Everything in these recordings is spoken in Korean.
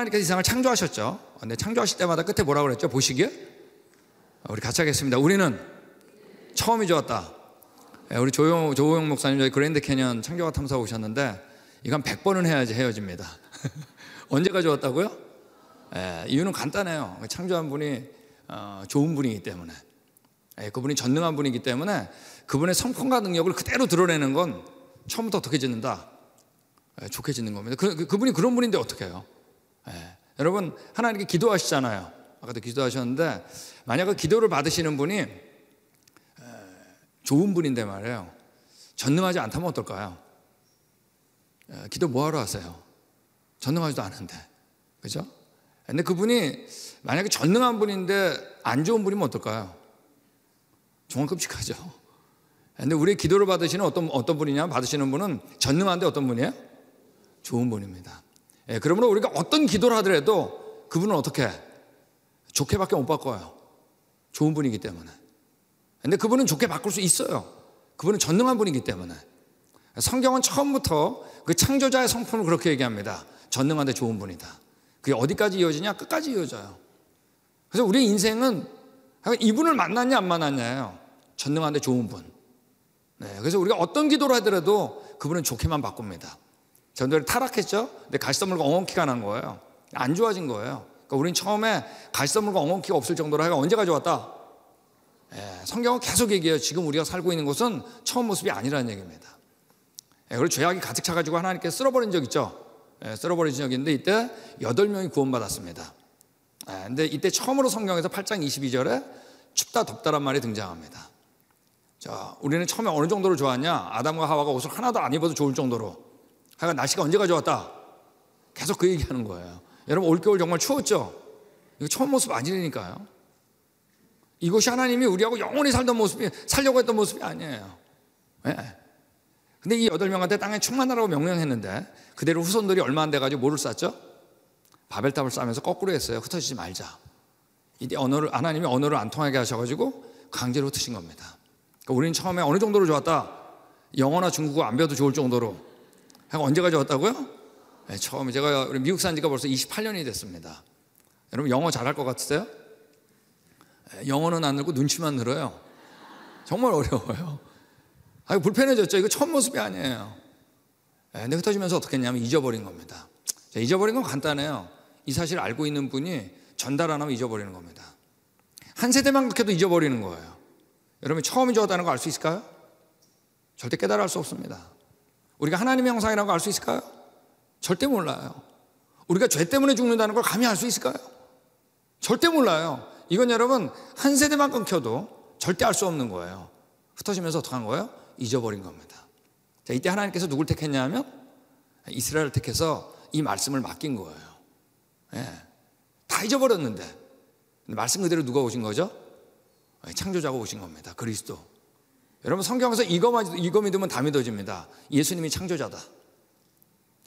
하나님께서 세상을 창조하셨죠. 근데 창조하실 때마다 끝에 뭐라고 그랬죠? 보시기에? 우리 같이 하겠습니다. 우리는 처음이 좋았다. 우리 조호영 목사님 저희 그랜드 캐년 창조가 탐사하고 오셨는데 이건 100번은 해야지 헤어집니다. 언제가 좋았다고요? 이유는 간단해요. 창조한 분이 좋은 분이기 때문에, 그분이 전능한 분이기 때문에 그분의 성품과 능력을 그대로 드러내는 건 처음부터 어떻게 짓는다? 좋게 짓는 겁니다. 그분이 그런 분인데 어떻게 해요? 여러분 하나님께 기도하시잖아요. 아까도 기도하셨는데 만약 그 기도를 받으시는 분이 좋은 분인데 말이에요, 전능하지 않다면 어떨까요? 기도 뭐하러 하세요? 전능하지도 않은데, 그죠? 근데 그분이 만약에 전능한 분인데 안 좋은 분이면 어떨까요? 정말 끔찍하죠. 근데 우리의 기도를 받으시는 어떤 분이냐? 받으시는 분은 전능한데 어떤 분이에요? 좋은 분입니다. 예, 그러므로 우리가 어떤 기도를 하더라도 그분은 어떻게? 좋게밖에 못 바꿔요. 좋은 분이기 때문에. 근데 그분은 좋게 바꿀 수 있어요. 그분은 전능한 분이기 때문에. 성경은 처음부터 그 창조자의 성품을 그렇게 얘기합니다. 전능한데 좋은 분이다. 그게 어디까지 이어지냐? 끝까지 이어져요. 그래서 우리 인생은 이분을 만났냐 안 만났냐예요. 전능한데 좋은 분. 네, 그래서 우리가 어떤 기도를 하더라도 그분은 좋게만 바꿉니다. 전도를 타락했죠? 근데 가시덤불과 엉겅퀴가 난 거예요. 안 좋아진 거예요. 그러니까 우린 처음에 가시덤불과 엉겅퀴가 없을 정도로 하여간 언제가 좋았다? 예, 성경은 계속 얘기해요. 지금 우리가 살고 있는 곳은 처음 모습이 아니라는 얘기입니다. 예, 그리고 죄악이 가득 차가지고 하나님께 쓸어버린 적 있죠? 예, 쓸어버린 적이 있는데 이때 8명이 구원받았습니다. 예, 근데 이때 처음으로 성경에서 8장 22절에 춥다 덥다란 말이 등장합니다. 자, 우리는 처음에 어느 정도로 좋았냐? 아담과 하와가 옷을 하나도 안 입어도 좋을 정도로. 하여간 날씨가 언제가 좋았다? 계속 그 얘기하는 거예요. 여러분 올겨울 정말 추웠죠? 이거 처음 모습 아니라니까요. 이것이 하나님이 우리하고 영원히 살던 모습이, 살려고 했던 모습이 아니에요. 예. 근데 이 8명한테 땅에 충만하라고 명령했는데 그대로 후손들이 얼마 안 돼가지고 뭐를 쌓죠? 바벨탑을 쌓으면서 거꾸로 했어요. 흩어지지 말자. 이때 언어를, 하나님이 언어를 안 통하게 하셔가지고 강제로 흩으신 겁니다. 그러니까 우리는 처음에 어느 정도로 좋았다? 영어나 중국어 안 배워도 좋을 정도로. 언제가 좋았다고요? 네, 처음에 제가 우리 미국 산 지가 벌써 28년이 됐습니다. 여러분 영어 잘할 것 같으세요? 영어는 안 늘고 눈치만 늘어요. 정말 어려워요. 아, 불편해졌죠. 이거 첫 모습이 아니에요. 근데 흩어지면서 어떻게 했냐면 잊어버린 겁니다. 자, 잊어버린 건 간단해요. 이 사실을 알고 있는 분이 전달 안 하면 잊어버리는 겁니다. 한 세대만 그렇게도 잊어버리는 거예요. 여러분 처음이 좋았다는 거 알 수 있을까요? 절대 깨달아 알 수 없습니다. 우리가 하나님의 형상이라는 거 알 수 있을까요? 절대 몰라요. 우리가 죄 때문에 죽는다는 걸 감히 알 수 있을까요? 절대 몰라요. 이건 여러분 한 세대만 끊겨도 절대 알 수 없는 거예요. 흩어지면서 어떡한 거예요? 잊어버린 겁니다. 자, 이때 하나님께서 누굴 택했냐 하면 이스라엘을 택해서 이 말씀을 맡긴 거예요. 예, 다 잊어버렸는데 말씀 그대로 누가 오신 거죠? 예, 창조자가 오신 겁니다. 그리스도. 여러분 성경에서 이거 믿으면 다 믿어집니다. 예수님이 창조자다.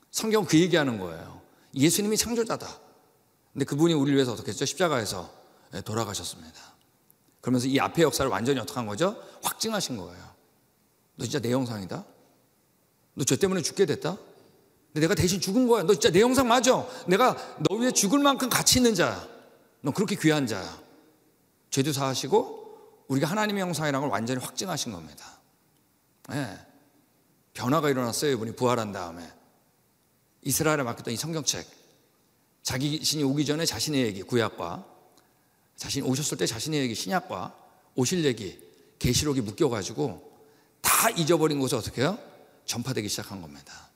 성경은 그 얘기하는 거예요. 예수님이 창조자다. 근데 그분이 우리를 위해서 어떻게 했죠? 십자가에서 돌아가셨습니다. 그러면서 이 앞의 역사를 완전히 어떻게 한 거죠? 확증하신 거예요. 너 진짜 내 형상이다. 너 죄 때문에 죽게 됐다. 근데 내가 대신 죽은 거야. 너 진짜 내 형상 맞아. 내가 너 위해 죽을 만큼 가치 있는 자야. 너 그렇게 귀한 자야. 죄도 사하시고 우리가 하나님의 형상이라는 걸 완전히 확증하신 겁니다. 네. 변화가 일어났어요. 이분이 부활한 다음에 이스라엘에 맡겼던 이 성경책, 자신이 오기 전에 자신의 얘기 구약과 자신이 오셨을 때 자신의 얘기 신약과 오실 얘기 계시록이 묶여가지고 다 잊어버린 것을 어떻게 해요? 전파되기 시작한 겁니다.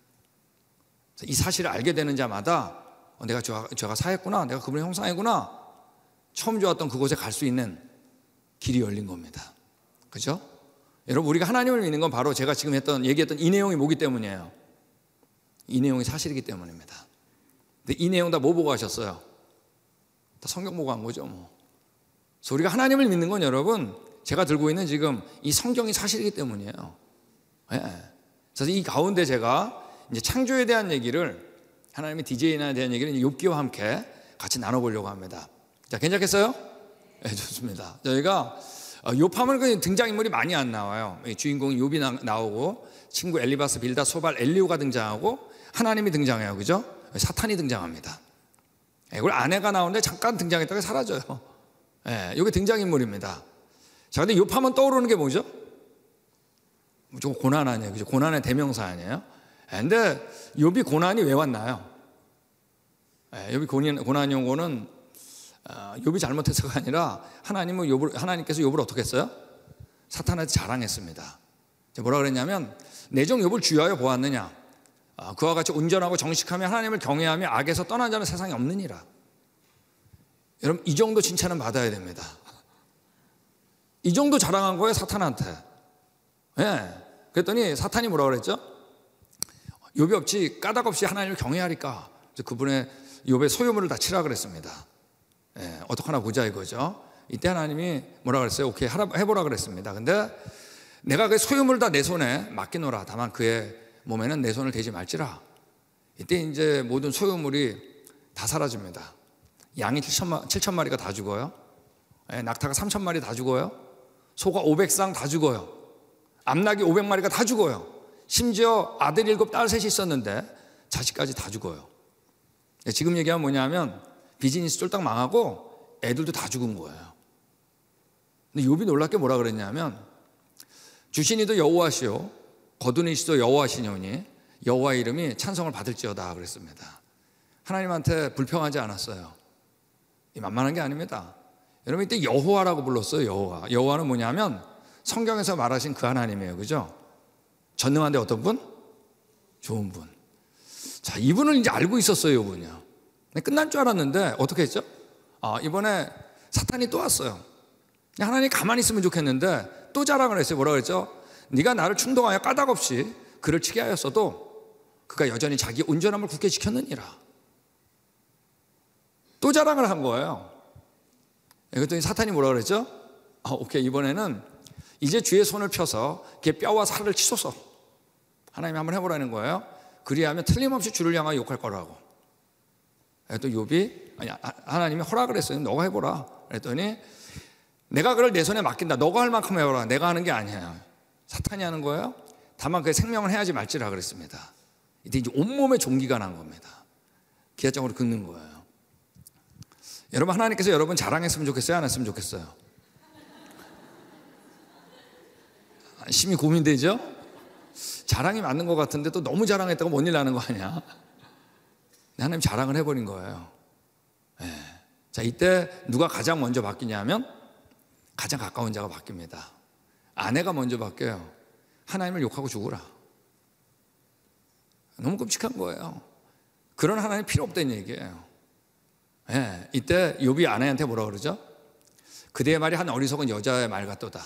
이 사실을 알게 되는 자마다 내가 죄가 사했구나, 내가 그분의 형상이구나, 처음 좋았던 그곳에 갈 수 있는 길이 열린 겁니다. 그죠? 여러분 우리가 하나님을 믿는 건 바로 제가 지금 얘기했던 이 내용이 뭐기 때문이에요? 이 내용이 사실이기 때문입니다. 근데 이 내용 다 뭐 보고 하셨어요? 다 성경 보고 한 거죠 뭐. 그래서 우리가 하나님을 믿는 건 여러분 제가 들고 있는 지금 이 성경이 사실이기 때문이에요. 예. 그래서 이 가운데 제가 이제 창조에 대한 얘기를, 하나님의 디자인에 대한 얘기를 욥기와 함께 같이 나눠보려고 합니다. 자, 괜찮겠어요? 예, 좋습니다. 저희가 욥하면 등장인물이 많이 안 나와요. 주인공이 욥이 나오고 친구 엘리바스, 빌다, 소발, 엘리오가 등장하고 하나님이 등장해요. 그죠? 사탄이 등장합니다. 우리 아내가 나오는데 잠깐 등장했다가 사라져요. 이게 등장인물입니다. 자, 근데 욥하면 떠오르는 게 뭐죠? 무조건 고난 아니에요, 그죠? 고난의 대명사 아니에요? 근데 욥이 고난이 왜 왔나요? 욥이 고난 용어는 욥이 잘못해서가 아니라 하나님께서 욥을 어떻게 했어요? 사탄한테 자랑했습니다. 뭐라 그랬냐면, 내종 욥을 주여하여 보았느냐? 그와 같이 온전하고 정직하며 하나님을 경외하며 악에서 떠난 자는 세상에 없느니라. 여러분, 이 정도 칭찬은 받아야 됩니다. 이 정도 자랑한 거예요, 사탄한테. 그랬더니 사탄이 뭐라 그랬죠? 욥이 없이 까닭 없이 하나님을 경외하리까? 그분의 욥의 소유물을 다 치라 그랬습니다. 어떡하나 보자 이거죠. 이때 하나님이 뭐라 그랬어요? 오케이, 해보라 그랬습니다. 근데 내가 그 소유물을 다 내 손에 맡기노라. 다만 그의 몸에는 내 손을 대지 말지라. 이때 이제 모든 소유물이 다 사라집니다. 양이 7,000마리가 다 죽어요. 낙타가 3,000마리 다 죽어요. 소가 500쌍 다 죽어요. 암낙이 500마리가 다 죽어요. 심지어 아들 7, 딸 3이 있었는데 자식까지 다 죽어요. 지금 얘기하면 뭐냐면 비즈니스 쫄딱 망하고 애들도 다 죽은 거예요. 근데 욥이 놀랍게 뭐라 그랬냐면, 주신이도 여호와시요 거두니시도 여호와시니오니 여호와 이름이 찬송을 받을지어다 그랬습니다. 하나님한테 불평하지 않았어요. 만만한 게 아닙니다. 여러분, 이때 여호와라고 불렀어요. 여호와. 여호와는 뭐냐면 성경에서 말하신 그 하나님이에요, 그죠? 전능한데 어떤 분? 좋은 분. 자, 이분을 이제 알고 있었어요, 이분이요. 끝난 줄 알았는데 어떻게 했죠? 이번에 사탄이 또 왔어요. 하나님 가만히 있으면 좋겠는데 또 자랑을 했어요. 뭐라 그랬죠? 네가 나를 충동하여 까닭 없이 그를 치게 하였어도 그가 여전히 자기 온전함을 굳게 지켰느니라. 또 자랑을 한 거예요. 그랬더니 사탄이 뭐라 그랬죠? 오케이, 이번에는 이제 주의 손을 펴서 그의 뼈와 살을 치소서. 하나님이 한번 해보라는 거예요. 그리하면 틀림없이 주를 향하여 욕할 거라고. 또 욥이, 아니, 하나님이 허락을 했어요. 너가 해보라. 그랬더니 내가 그를 내 손에 맡긴다. 너가 할 만큼 해보라. 내가 하는 게 아니야. 사탄이 하는 거예요. 다만 그의 생명을 해하지 말지라 그랬습니다. 이때 이제 온몸에 종기가 난 겁니다. 기하증으로 긁는 거예요. 여러분, 하나님께서 여러분 자랑했으면 좋겠어요? 안 했으면 좋겠어요? 심히 고민되죠? 자랑이 맞는 것 같은데 또 너무 자랑했다고 뭔 일 나는 거 아니야? 하나님 자랑을 해버린 거예요. 자, 이때 누가 가장 먼저 바뀌냐면 가장 가까운 자가 바뀝니다. 아내가 먼저 바뀌어요. 하나님을 욕하고 죽으라. 너무 끔찍한 거예요. 그런 하나님 필요 없다는 얘기예요. 이때 욥이 아내한테 뭐라 그러죠? 그대의 말이 한 어리석은 여자의 말 같도다.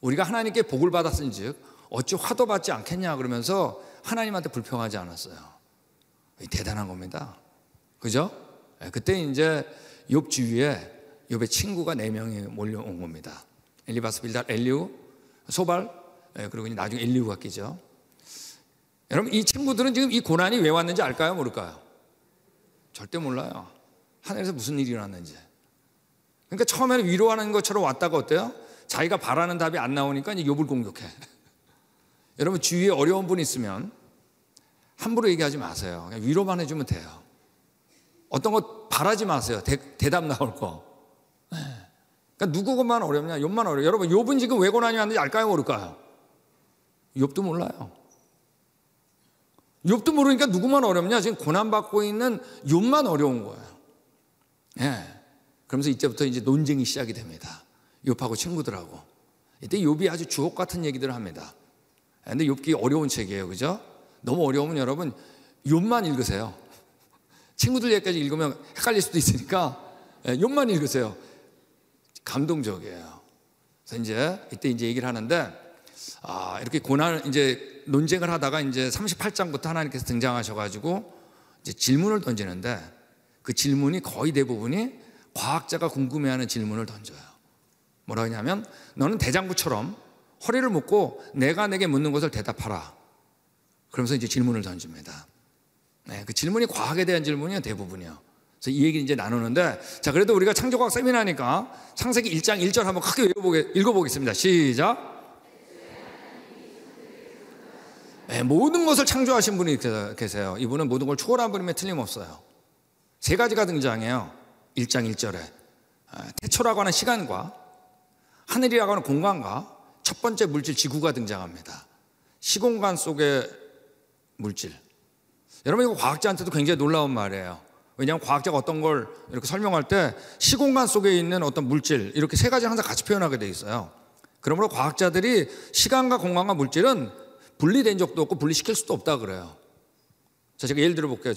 우리가 하나님께 복을 받았은 즉 어찌 화도 받지 않겠냐 그러면서 하나님한테 불평하지 않았어요. 대단한 겁니다, 그죠? 그때 이제 욥 주위에 욥의 친구가 4명이 몰려온 겁니다. 엘리바스, 빌달, 엘리우, 소발, 그리고 나중에 엘리우가 끼죠. 여러분, 이 친구들은 지금 이 고난이 왜 왔는지 알까요, 모를까요? 절대 몰라요. 하늘에서 무슨 일이 일어났는지. 그러니까 처음에는 위로하는 것처럼 왔다가 어때요? 자기가 바라는 답이 안 나오니까 이제 욥을 공격해. 여러분, 주위에 어려운 분이 있으면 함부로 얘기하지 마세요. 그냥 위로만 해주면 돼요. 어떤 거 바라지 마세요. 대답 나올 거. 그러니까 누구만 어렵냐? 욥만 어려워요. 여러분, 욥은 지금 왜 고난이 왔는지 알까요, 모를까요? 욥도 몰라요. 욥도 모르니까 누구만 어렵냐? 지금 고난받고 있는 욥만 어려운 거예요. 그러면서 이때부터 이제 논쟁이 시작이 됩니다. 욥하고 친구들하고. 이때 욥이 아주 주옥 같은 얘기들을 합니다. 근데 욥기 어려운 책이에요, 그죠? 너무 어려우면 여러분 욥만 읽으세요. 친구들 얘기까지 읽으면 헷갈릴 수도 있으니까 욥만 읽으세요. 감동적이에요. 그래서 이제 이때 이제 얘기를 하는데, 이렇게 고난 이제 논쟁을 하다가 이제 38장부터 하나님께서 등장하셔가지고 이제 질문을 던지는데, 그 질문이 거의 대부분이 과학자가 궁금해하는 질문을 던져요. 뭐라 하냐면, 너는 대장부처럼 허리를 묶고 내가 내게 묻는 것을 대답하라. 그러면서 이제 질문을 던집니다. 그 질문이 과학에 대한 질문이에요, 대부분이요. 그래서 이 얘기를 이제 나누는데, 자, 그래도 우리가 창조과학 세미나니까 창세기 1장 1절 한번 크게 읽어보겠습니다. 시작. 모든 것을 창조하신 분이 계세요. 이분은 모든 걸 초월한 분이면 틀림없어요. 세 가지가 등장해요. 1장 1절에 태초라고 하는 시간과 하늘이라고 하는 공간과 첫 번째 물질 지구가 등장합니다. 시공간 속의 물질. 여러분 이거 과학자한테도 굉장히 놀라운 말이에요. 왜냐하면 과학자가 어떤 걸 이렇게 설명할 때 시공간 속에 있는 어떤 물질 이렇게 세 가지를 항상 같이 표현하게 돼 있어요. 그러므로 과학자들이 시간과 공간과 물질은 분리된 적도 없고 분리시킬 수도 없다 그래요. 자, 제가 예를 들어 볼게요.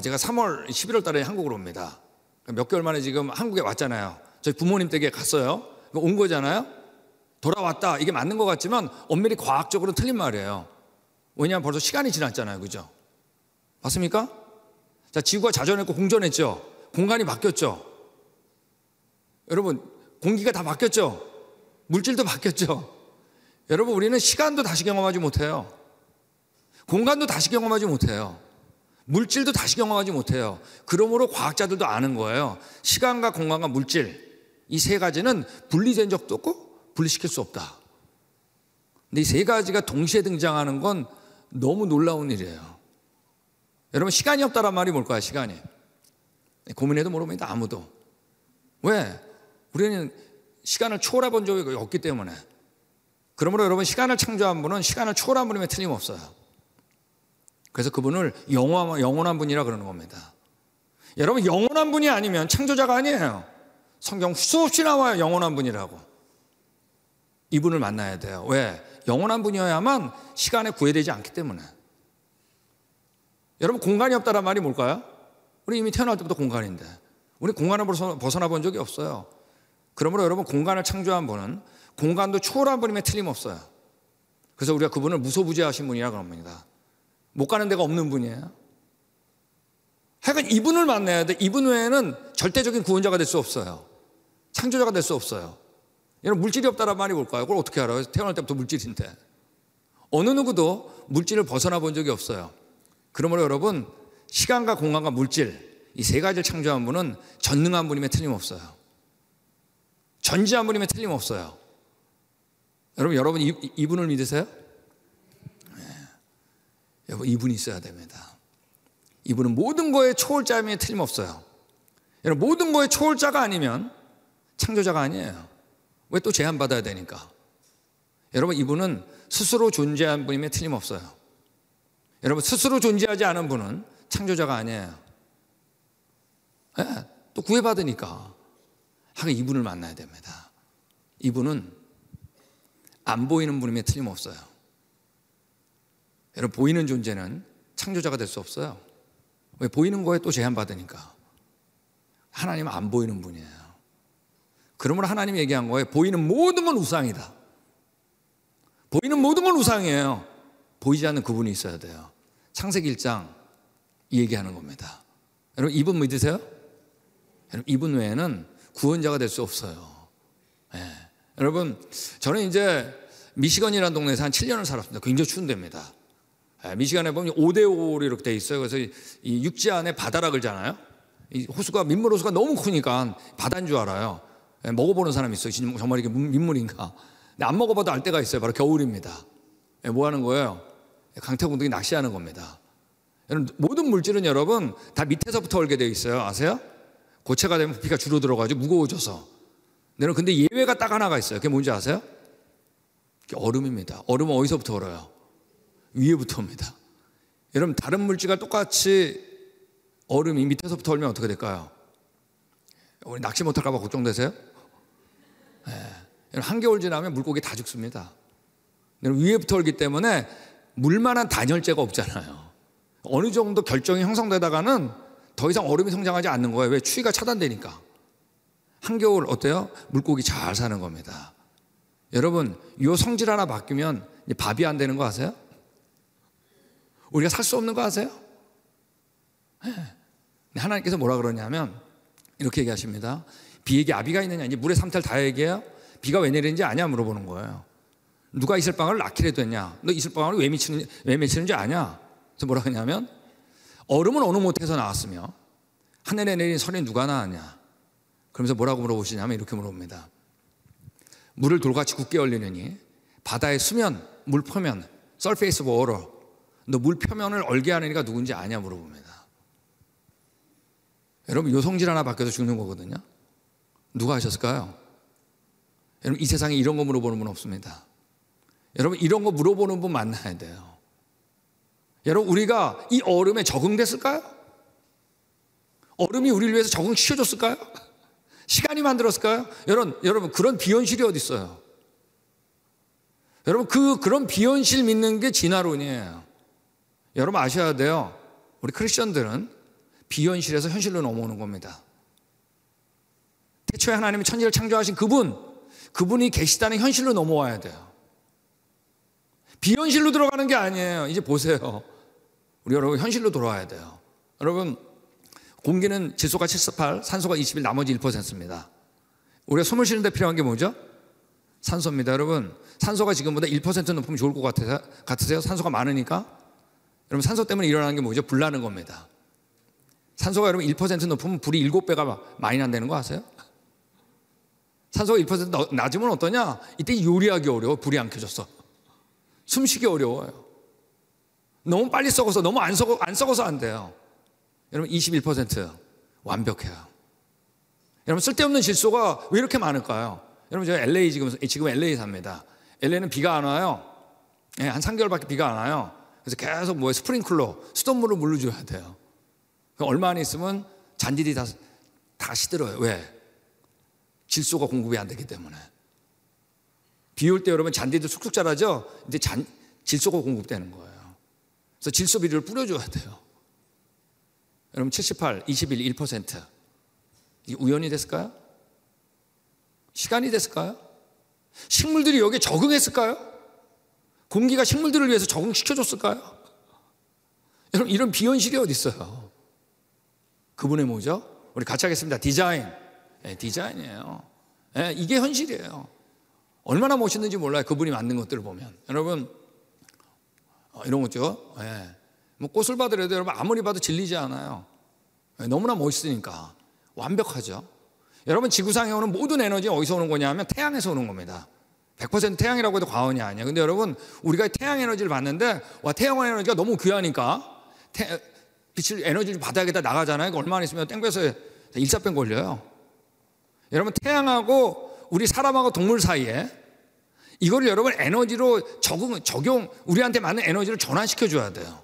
제가 3월, 11월 달에 한국으로 옵니다. 몇 개월 만에 지금 한국에 왔잖아요. 저희 부모님 댁에 갔어요. 온 거잖아요. 돌아왔다. 이게 맞는 것 같지만 엄밀히 과학적으로는 틀린 말이에요. 왜냐하면 벌써 시간이 지났잖아요. 그죠? 맞습니까? 자, 지구가 자전했고 공전했죠. 공간이 바뀌었죠. 여러분, 공기가 다 바뀌었죠. 물질도 바뀌었죠. 여러분, 우리는 시간도 다시 경험하지 못해요. 공간도 다시 경험하지 못해요. 물질도 다시 경험하지 못해요. 그러므로 과학자들도 아는 거예요. 시간과 공간과 물질 이 세 가지는 분리된 적도 없고 분리시킬 수 없다. 근데 이 세 가지가 동시에 등장하는 건 너무 놀라운 일이에요. 여러분, 시간이 없다란 말이 뭘까요? 시간이. 고민해도 모릅니다. 아무도. 왜? 우리는 시간을 초월해 본 적이 없기 때문에. 그러므로 여러분, 시간을 창조한 분은 시간을 초월한 분이면 틀림없어요. 그래서 그분을 영원한 분이라 그러는 겁니다. 여러분, 영원한 분이 아니면 창조자가 아니에요. 성경 수없이 나와요. 영원한 분이라고. 이분을 만나야 돼요. 왜? 영원한 분이어야만 시간에 구애되지 않기 때문에. 여러분, 공간이 없다란 말이 뭘까요? 우리 이미 태어날 때부터 공간인데 우리 공간을 벗어나 본 적이 없어요. 그러므로 여러분, 공간을 창조한 분은 공간도 초월한 분임에 틀림없어요. 그래서 우리가 그분을 무소부재하신 분이라 그럽니다. 못 가는 데가 없는 분이에요. 하여간 이분을 만나야 돼. 이분 외에는 절대적인 구원자가 될 수 없어요. 창조자가 될 수 없어요. 여러분, 물질이 없다라는 말이 뭘까요? 그걸 어떻게 알아요? 태어날 때부터 물질인데. 어느 누구도 물질을 벗어나 본 적이 없어요. 그러므로 여러분, 시간과 공간과 물질 이 세 가지를 창조한 분은 전능한 분임에 틀림없어요. 전지한 분임에 틀림없어요. 여러분 이분을 믿으세요? 네. 여러분, 이분이 있어야 됩니다. 이분은 모든 거에 초월자임에 틀림없어요. 여러분, 모든 거에 초월자가 아니면 창조자가 아니에요. 왜? 또 제한받아야 되니까. 여러분, 이분은 스스로 존재한 분임에 틀림없어요. 여러분, 스스로 존재하지 않은 분은 창조자가 아니에요. 네. 또 구애받으니까. 하여간 이분을 만나야 됩니다. 이분은 안 보이는 분임에 틀림없어요. 여러분, 보이는 존재는 창조자가 될 수 없어요. 왜? 보이는 거에 또 제한받으니까. 하나님은 안 보이는 분이에요. 그러므로 하나님이 얘기한 거예요. 보이는 모든 건 우상이다. 보이는 모든 건 우상이에요. 보이지 않는 그분이 있어야 돼요. 창세기 1장 이 얘기하는 겁니다. 여러분, 이분 믿으세요? 여러분, 이분 외에는 구원자가 될 수 없어요. 예. 여러분, 저는 이제 미시건이라는 동네에서 한 7년을 살았습니다. 굉장히 추운 데입니다. 예, 미시간에 보면 5:5로 이렇게 돼 있어요. 그래서 이 육지 안에 바다라 그러잖아요. 이 호수가, 민물 호수가 너무 크니까 바다인 줄 알아요. 예, 먹어보는 사람이 있어요. 정말 이게 민물인가. 근데 안 먹어봐도 알 때가 있어요. 바로 겨울입니다. 예, 뭐 하는 거예요? 강태공둥이 낚시하는 겁니다. 여러분, 모든 물질은 여러분 다 밑에서부터 얼게 되어 있어요. 아세요? 고체가 되면 부피가 줄어들어가지고 무거워져서. 근데 예외가 딱 하나가 있어요. 그게 뭔지 아세요? 얼음입니다. 얼음은 어디서부터 얼어요? 위에부터입니다. 여러분, 다른 물질과 똑같이 얼음이 밑에서부터 얼면 어떻게 될까요? 우리 낚시 못할까 봐 걱정되세요? 네. 한겨울 지나면 물고기 다 죽습니다. 위에부터 얼기 때문에 물만한 단열재가 없잖아요. 어느 정도 결정이 형성되다가는 더 이상 얼음이 성장하지 않는 거예요. 왜? 추위가 차단되니까. 한겨울 어때요? 물고기 잘 사는 겁니다. 여러분, 요 성질 하나 바뀌면 밥이 안 되는 거 아세요? 우리가 살 수 없는 거 아세요? 네. 하나님께서 뭐라 그러냐면 이렇게 얘기하십니다. 비에게 아비가 있느냐. 이제 물의 삼탈 다 얘기해요. 비가 왜 내리는지 아냐 물어보는 거예요. 누가 이슬방울을 낳기라도 했냐. 너 이슬방울을 왜 맺히는지 아냐. 그래서 뭐라 그러냐면 얼음은 어느 모태에서 나왔으며 하늘에 내린 선이 누가 나았냐. 그러면서 뭐라고 물어보시냐면 이렇게 물어봅니다. 물을 돌같이 굳게 얼리느니 바다의 수면, 물 표면, surface of water. 너 물 표면을 얼게 하는 이가 누군지 아냐 물어봅니다. 여러분, 요성질 하나 바뀌어서 죽는 거거든요. 누가 하셨을까요? 여러분, 이 세상에 이런 거 물어보는 분 없습니다. 여러분, 이런 거 물어보는 분 만나야 돼요. 여러분, 우리가 이 얼음에 적응됐을까요? 얼음이 우리를 위해서 적응시켜줬을까요? 시간이 만들었을까요? 여러분, 그런 비현실이 어디 있어요? 여러분, 그런 비현실 믿는 게 진화론이에요. 여러분 아셔야 돼요. 우리 크리스천들은 비현실에서 현실로 넘어오는 겁니다. 태초에 하나님이 천지를 창조하신 그분이 계시다는 현실로 넘어와야 돼요. 비현실로 들어가는 게 아니에요. 이제 보세요. 우리 여러분 현실로 돌아와야 돼요. 여러분, 공기는 질소가 78, 산소가 21, 나머지 1%입니다. 우리가 숨을 쉬는데 필요한 게 뭐죠? 산소입니다. 여러분, 산소가 지금보다 1% 높으면 좋을 것 같으세요? 산소가 많으니까? 여러분, 산소 때문에 일어나는 게 뭐죠? 불 나는 겁니다. 산소가 여러분 1% 높으면 불이 7배가 많이 난다는 거 아세요? 산소가 1% 낮으면 어떠냐? 이때 요리하기 어려워. 불이 안 켜졌어. 숨쉬기 어려워요. 너무 빨리 썩어서, 너무 안 썩어서 안 돼요. 여러분, 21% 완벽해요. 여러분, 쓸데없는 질소가 왜 이렇게 많을까요? 여러분, 제가 LA 지금 LA 삽니다. LA는 비가 안 와요. 네, 한 3개월밖에 비가 안 와요. 그래서 계속 뭐 스프링클러, 수돗물을 물려줘야 돼요. 얼마 안에 있으면 잔디들이 다 시들어요. 왜? 질소가 공급이 안 되기 때문에. 비 올 때 여러분 잔디도 쑥쑥 자라죠? 근데 질소가 공급되는 거예요. 그래서 질소 비료를 뿌려줘야 돼요. 여러분, 78, 21, 1%. 이게 우연이 됐을까요? 시간이 됐을까요? 식물들이 여기에 적응했을까요? 공기가 식물들을 위해서 적응시켜줬을까요? 여러분, 이런 비현실이 어디 있어요? 그분의 뭐죠? 우리 같이 하겠습니다. 디자인. 네, 디자인이에요. 네, 이게 현실이에요. 얼마나 멋있는지 몰라요. 그분이 만든 것들을 보면. 여러분, 이런 거죠. 네, 뭐 꽃을 봐도 여러분 아무리 봐도 질리지 않아요. 네, 너무나 멋있으니까 완벽하죠. 여러분, 지구상에 오는 모든 에너지는 어디서 오는 거냐 하면 태양에서 오는 겁니다. 100% 태양이라고 해도 과언이 아니에요. 근데 여러분, 우리가 태양 에너지를 봤는데, 와, 태양 에너지가 너무 귀하니까 빛을 에너지를 바닥에다 나가잖아요. 얼마 안 있으면 땡볕에서 일사병 걸려요. 여러분, 태양하고 우리 사람하고 동물 사이에 이걸 여러분 에너지로 적용, 우리한테 맞는 에너지를 전환시켜 줘야 돼요.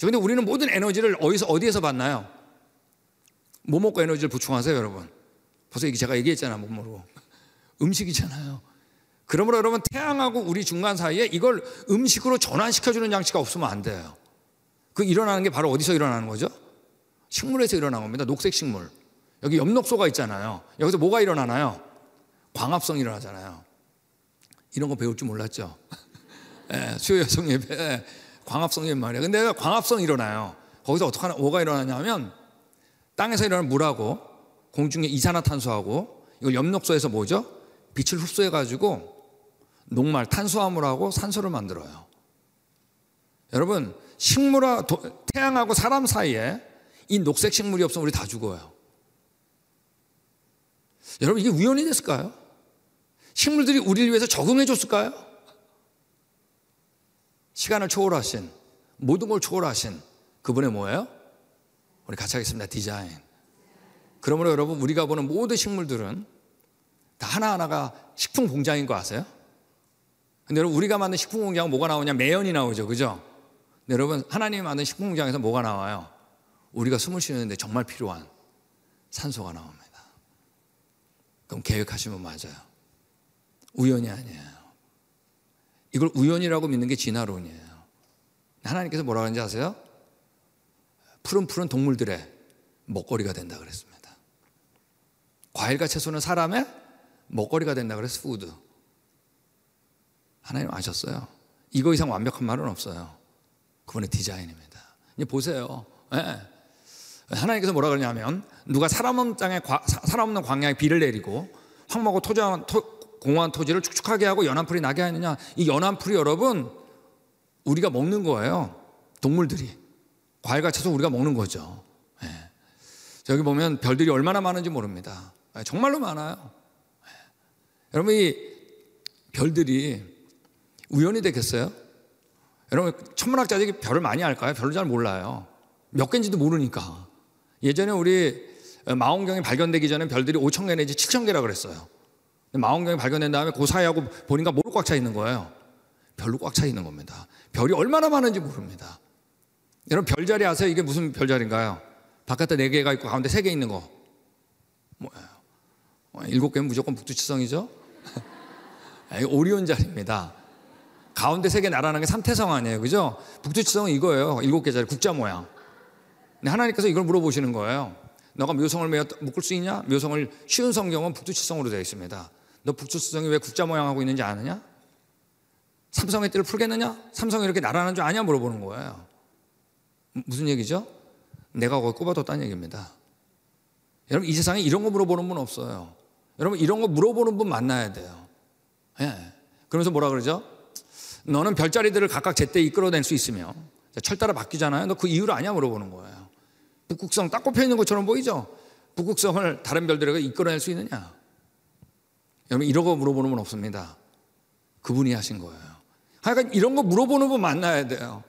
그런데 우리는 모든 에너지를 어디에서 받나요? 뭐 먹고 에너지를 보충하세요, 여러분? 벌써 제가 얘기했잖아요, 못 모르고. 음식이잖아요. 그러므로 여러분, 태양하고 우리 중간 사이에 이걸 음식으로 전환시켜주는 장치가 없으면 안 돼요. 그 일어나는 게 바로 어디서 일어나는 거죠? 식물에서 일어나는 겁니다. 녹색 식물. 여기 엽록소가 있잖아요. 여기서 뭐가 일어나나요? 광합성이 일어나잖아요. 이런 거 배울 줄 몰랐죠? 네, 수요 여성 예배 광합성이 말이에요. 근데 광합성이 일어나요. 거기서 뭐가 일어나냐 하면, 땅에서 일어나는 물하고 공중에 이산화탄소하고, 이걸 엽록소에서 뭐죠? 빛을 흡수해가지고 녹말, 탄수화물하고 산소를 만들어요. 여러분, 태양하고 사람 사이에 이 녹색 식물이 없으면 우리 다 죽어요. 여러분, 이게 우연이 됐을까요? 식물들이 우리를 위해서 적응해 줬을까요? 시간을 초월하신, 모든 걸 초월하신 그분의 뭐예요? 우리 같이 하겠습니다. 디자인. 그러므로 여러분, 우리가 보는 모든 식물들은 다 하나하나가 식품 공장인 거 아세요? 근데 여러분, 우리가 만든 식품 공장은 뭐가 나오냐? 매연이 나오죠. 그죠? 근데 여러분, 하나님이 만든 식품 공장에서 뭐가 나와요? 우리가 숨을 쉬는데 정말 필요한 산소가 나옵니다. 그럼 계획하시면 맞아요. 우연이 아니에요. 이걸 우연이라고 믿는 게 진화론이에요. 하나님께서 뭐라고 하는지 아세요? 푸른 동물들의 먹거리가 된다 그랬습니다. 과일과 채소는 사람의 먹거리가 된다 그랬어요. 푸드. 하나님 아셨어요. 이거 이상 완벽한 말은 없어요. 그분의 디자인입니다. 이제 보세요. 네. 하나님께서 뭐라 그러냐면, 누가 사람 없는 광야에 비를 내리고 황무하고 공허한 토지를 축축하게 하고 연한 풀이 나게 하느냐. 이 연한 풀이 여러분, 우리가 먹는 거예요. 동물들이. 과일과 채소 우리가 먹는 거죠. 네. 여기 보면 별들이 얼마나 많은지 모릅니다. 네, 정말로 많아요. 네. 여러분, 이 별들이 우연이 되겠어요? 여러분, 천문학자들이 별을 많이 알까요? 별을 잘 몰라요. 몇 개인지도 모르니까. 예전에 우리 망원경이 발견되기 전에 별들이 5,000개 내지 7,000개라고 그랬어요. 망원경이 발견된 다음에 그 사이하고 보니까 뭐로 꽉 차 있는 거예요? 별로 꽉 차 있는 겁니다. 별이 얼마나 많은지 모릅니다. 여러분 별자리 아세요? 이게 무슨 별자리인가요? 바깥에 4개가 있고 가운데 3개 있는 거 뭐예요? 7개면 무조건 북두칠성이죠? 오리온 자리입니다. 가운데 3개 나란한 게 삼태성 아니에요, 그죠? 북두칠성은 이거예요. 7개 자리 국자 모양. 근데 하나님께서 이걸 물어보시는 거예요. 너가 묘성을 묶을 수 있냐? 묘성을 쉬운 성경은 북두칠성으로 되어 있습니다. 너 북두칠성이 왜 국자 모양하고 있는지 아느냐? 삼성의 띠를 풀겠느냐? 삼성이 이렇게 나란한 줄 아냐? 물어보는 거예요. 무슨 얘기죠? 내가 거기 꼽아뒀다는 얘기입니다. 여러분 이 세상에 이런 거 물어보는 분 없어요. 여러분 이런 거 물어보는 분 만나야 돼요. 예. 그러면서 뭐라 그러죠? 너는 별자리들을 각각 제때 이끌어낼 수 있으며 철 따라 바뀌잖아요. 너 그 이유를 아냐? 물어보는 거예요. 북극성 딱 꼽혀있는 것처럼 보이죠? 북극성을 다른 별들에게 이끌어낼 수 있느냐? 여러분 이런 거 물어보는 분 없습니다. 그분이 하신 거예요. 하여간 이런 거 물어보는 분 만나야 돼요.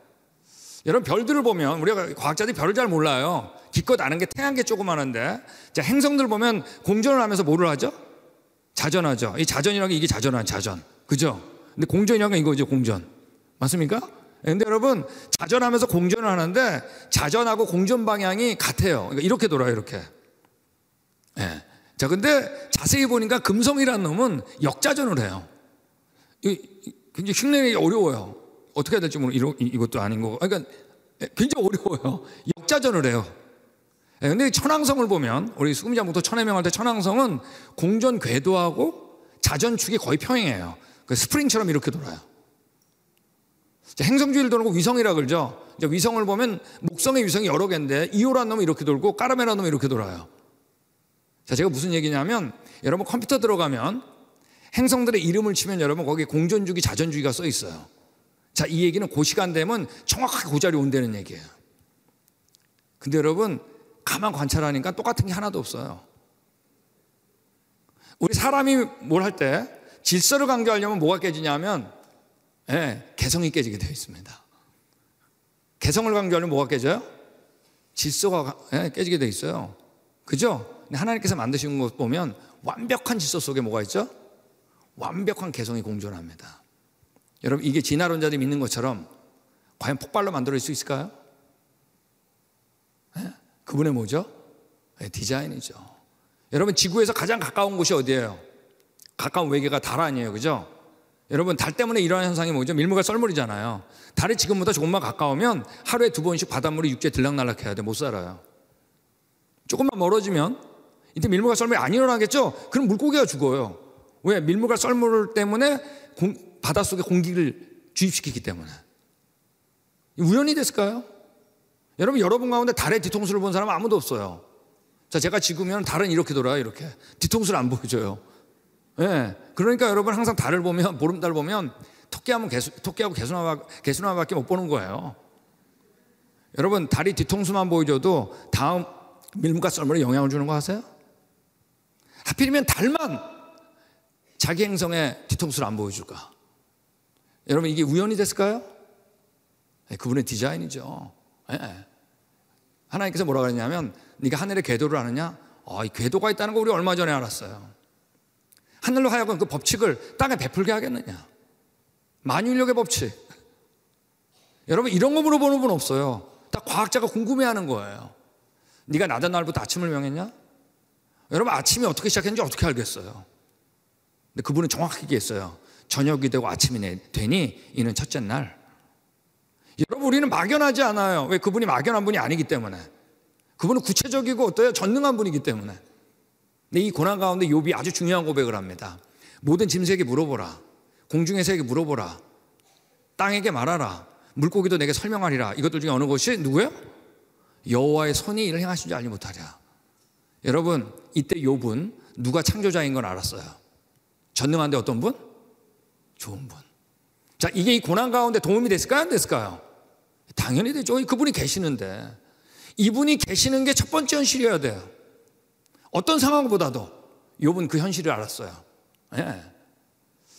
여러분 별들을 보면 우리가 과학자들이 별을 잘 몰라요. 기껏 아는 게 태양계 조그마한데 행성들 보면 공전을 하면서 뭐를 하죠? 자전하죠. 이 자전이라는 게 이게 자전한 자전. 그죠? 근데 공전이라는 게 이거죠. 공전. 맞습니까? 근데 여러분 자전하면서 공전을 하는데 자전하고 공전 방향이 같아요. 그러니까 이렇게 돌아요. 이렇게. 예. 자, 근데 자세히 보니까 금성이라는 놈은 역자전을 해요. 굉장히 흉내내기 어려워요. 어떻게 해야 될지 모르고 이것도 아닌 거고. 그러니까 굉장히 어려워요. 역자전을 해요. 그런데 천왕성을 보면 우리 수금장부터 천해명할 때 천왕성은 공전 궤도하고 자전축이 거의 평행해요. 그 스프링처럼 이렇게 돌아요. 행성주의를 도는 거 위성이라 그러죠. 위성을 보면 목성의 위성이 여러 개인데 이오라는 놈이 이렇게 돌고 까르메라는 놈이 이렇게 돌아요. 자, 제가 무슨 얘기냐면 여러분 컴퓨터 들어가면 행성들의 이름을 치면 여러분 거기에 공전주기, 자전주기가 써 있어요. 자, 이 얘기는 그 시간 되면 정확하게 그 자리 온다는 얘기예요. 근데 여러분 가만 관찰하니까 똑같은 게 하나도 없어요. 우리 사람이 뭘 할 때 질서를 강조하려면 뭐가 깨지냐면 개성이 깨지게 되어 있습니다. 개성을 강조하려면 뭐가 깨져요? 질서가 깨지게 되어 있어요. 그죠? 근데 하나님께서 만드신 것 보면 완벽한 질서 속에 뭐가 있죠? 완벽한 개성이 공존합니다. 여러분 이게 진화론자들이 믿는 것처럼 과연 폭발로 만들어질 수 있을까요? 그분의 뭐죠? 디자인이죠. 여러분 지구에서 가장 가까운 곳이 어디예요? 가까운 외계가 달 아니에요, 그죠? 여러분 달 때문에 일어나는 현상이 뭐죠? 밀물과 썰물이잖아요. 달이 지금보다 조금만 가까우면 하루에 2번씩 바닷물이 육지에 들락날락해야 돼. 못 살아요. 조금만 멀어지면 이때 밀물과 썰물이 안 일어나겠죠? 그럼 물고기가 죽어요. 왜? 밀물과 썰물 때문에 바닷속에 공기를 주입시키기 때문에. 우연이 됐을까요? 여러분 여러분 가운데 달의 뒤통수를 본 사람은 아무도 없어요. 자, 제가 지구면 달은 이렇게 돌아요. 이렇게. 뒤통수를 안 보여줘요. 예. 그러니까 여러분 항상 달을 보면 보름달 보면 토끼하고 개수나밖에 못 보는 거예요. 여러분 달이 뒤통수만 보여줘도 다음 밀물과 썰물에 영향을 주는 거 아세요? 하필이면 달만 자기 행성의 뒤통수를 안 보여줄까? 여러분 이게 우연이 됐을까요? 그분의 디자인이죠. 하나님께서 뭐라고 그랬냐면 네가 하늘의 궤도를 아느냐? 이 궤도가 있다는 거 우리 얼마 전에 알았어요. 하늘로 하여금 그 법칙을 땅에 베풀게 하겠느냐? 만유인력의 법칙. 여러분 이런 거 물어보는 분 없어요. 다 과학자가 궁금해하는 거예요. 네가 낮은 날부터 아침을 명했냐? 여러분 아침이 어떻게 시작했는지 어떻게 알겠어요? 근데 그분은 정확히 얘기했어요. 저녁이 되고 아침이 되니 이는 첫째 날. 여러분 우리는 막연하지 않아요. 왜? 그분이 막연한 분이 아니기 때문에. 그분은 구체적이고 어때요? 전능한 분이기 때문에. 근데 이 고난 가운데 욥이 아주 중요한 고백을 합니다. 모든 짐승에게 물어보라. 공중의 새에게 물어보라. 땅에게 말하라. 물고기도 내게 설명하리라. 이것들 중에 어느 것이 누구예요? 여호와의 손이 이를 행하신 줄 알지 못하랴. 여러분 이때 욥은 누가 창조자인 건 알았어요. 전능한데 어떤 분? 좋은 분. 자, 이게 이 고난 가운데 도움이 됐을까요? 안 됐을까요? 당연히 되죠. 그분이 계시는데. 이분이 계시는 게 첫 번째 현실이어야 돼요. 어떤 상황보다도. 욥은 그 현실을 알았어요. 예.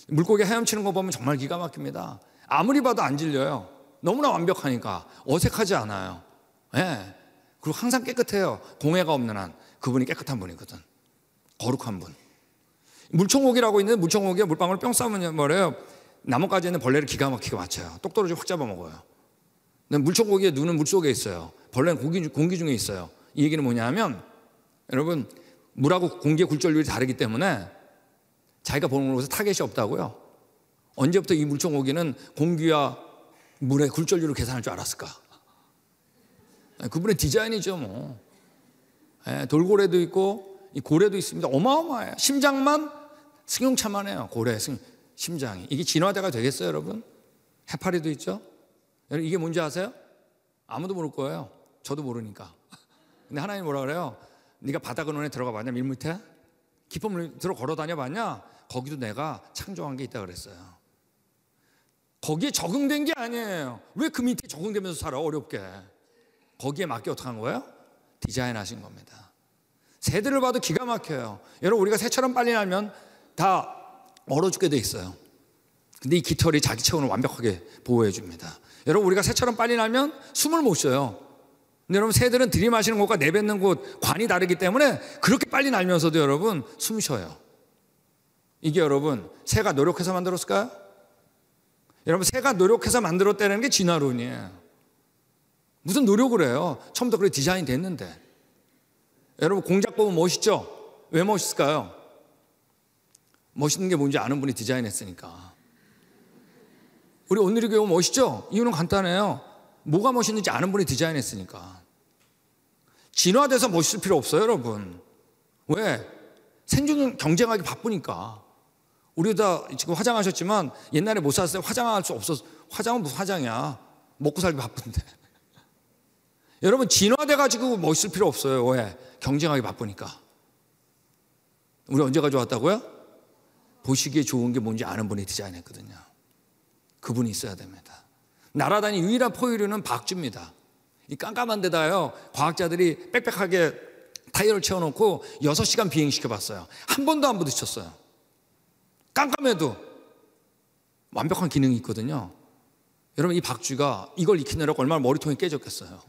물고기 헤엄치는 거 보면 정말 기가 막힙니다. 아무리 봐도 안 질려요. 너무나 완벽하니까. 어색하지 않아요. 예. 그리고 항상 깨끗해요. 공해가 없는 한. 그분이 깨끗한 분이거든. 거룩한 분. 물총옥이라고 있는데 물총옥에 물방울 뿅 싸면 뭐래요? 나뭇가지에 있는 벌레를 기가 막히게 맞춰요. 똑떨어지게 확 잡아먹어요. 근데 물총옥의 눈은 물속에 있어요. 벌레는 공기 중에 있어요. 이 얘기는 뭐냐면 여러분 물하고 공기의 굴절률이 다르기 때문에 자기가 보는 곳에 타겟이 없다고요. 언제부터 이 물총옥이는 공기와 물의 굴절률을 계산할 줄 알았을까? 그분의 디자인이죠 뭐. 예, 돌고래도 있고 이 고래도 있습니다. 어마어마해요. 심장만 승용차만 해요. 고래 심장이. 이게 진화대가 되겠어요 여러분? 해파리도 있죠. 여러분 이게 뭔지 아세요? 아무도 모를 거예요. 저도 모르니까. 근데 하나님이 뭐라 그래요? 네가 바다 근원에 들어가 봤냐? 밀물태? 깊은 물 들어 걸어 다녀 봤냐? 거기도 내가 창조한 게 있다 그랬어요. 거기에 적응된 게 아니에요. 왜 그 밑에 적응되면서 살아 어렵게? 거기에 맞게 어떻게 한 거예요? 디자인하신 겁니다. 새들을 봐도 기가 막혀요. 여러분 우리가 새처럼 빨리 날면 다 얼어 죽게 돼 있어요. 근데 이 깃털이 자기 체온을 완벽하게 보호해 줍니다. 여러분 우리가 새처럼 빨리 날면 숨을 못 쉬어요. 근데 여러분 새들은 들이마시는 곳과 내뱉는 곳 관이 다르기 때문에 그렇게 빨리 날면서도 여러분 숨 쉬어요. 이게 여러분 새가 노력해서 만들었을까요? 여러분 새가 노력해서 만들었다는 게 진화론이에요. 무슨 노력을 해요? 처음부터 그렇게 디자인 됐는데. 여러분 공작 보면 멋있죠? 왜 멋있을까요? 멋있는 게 뭔지 아는 분이 디자인했으니까. 우리 온누리교회 오면 멋있죠? 이유는 간단해요. 뭐가 멋있는지 아는 분이 디자인했으니까. 진화돼서 멋있을 필요 없어요 여러분. 왜? 생존 경쟁하기 바쁘니까. 우리 다 지금 화장하셨지만 옛날에 못 샀을 때 화장할 수 없어서 화장은 무슨 화장이야. 먹고 살기 바쁜데. 여러분 진화돼가지고 멋있을 필요 없어요. 왜? 경쟁하기 바쁘니까. 우리 언제가 좋았다고요? 보시기에 좋은 게 뭔지 아는 분이 디자인했거든요. 그분이 있어야 됩니다. 날아다니는 유일한 포유류는 박쥐입니다. 이 깜깜한 데다요 과학자들이 빽빽하게 타이어를 채워놓고 6시간 비행시켜봤어요. 한 번도 안 부딪혔어요. 깜깜해도 완벽한 기능이 있거든요. 여러분 이 박쥐가 이걸 익히느라고 얼마나 머리통이 깨졌겠어요.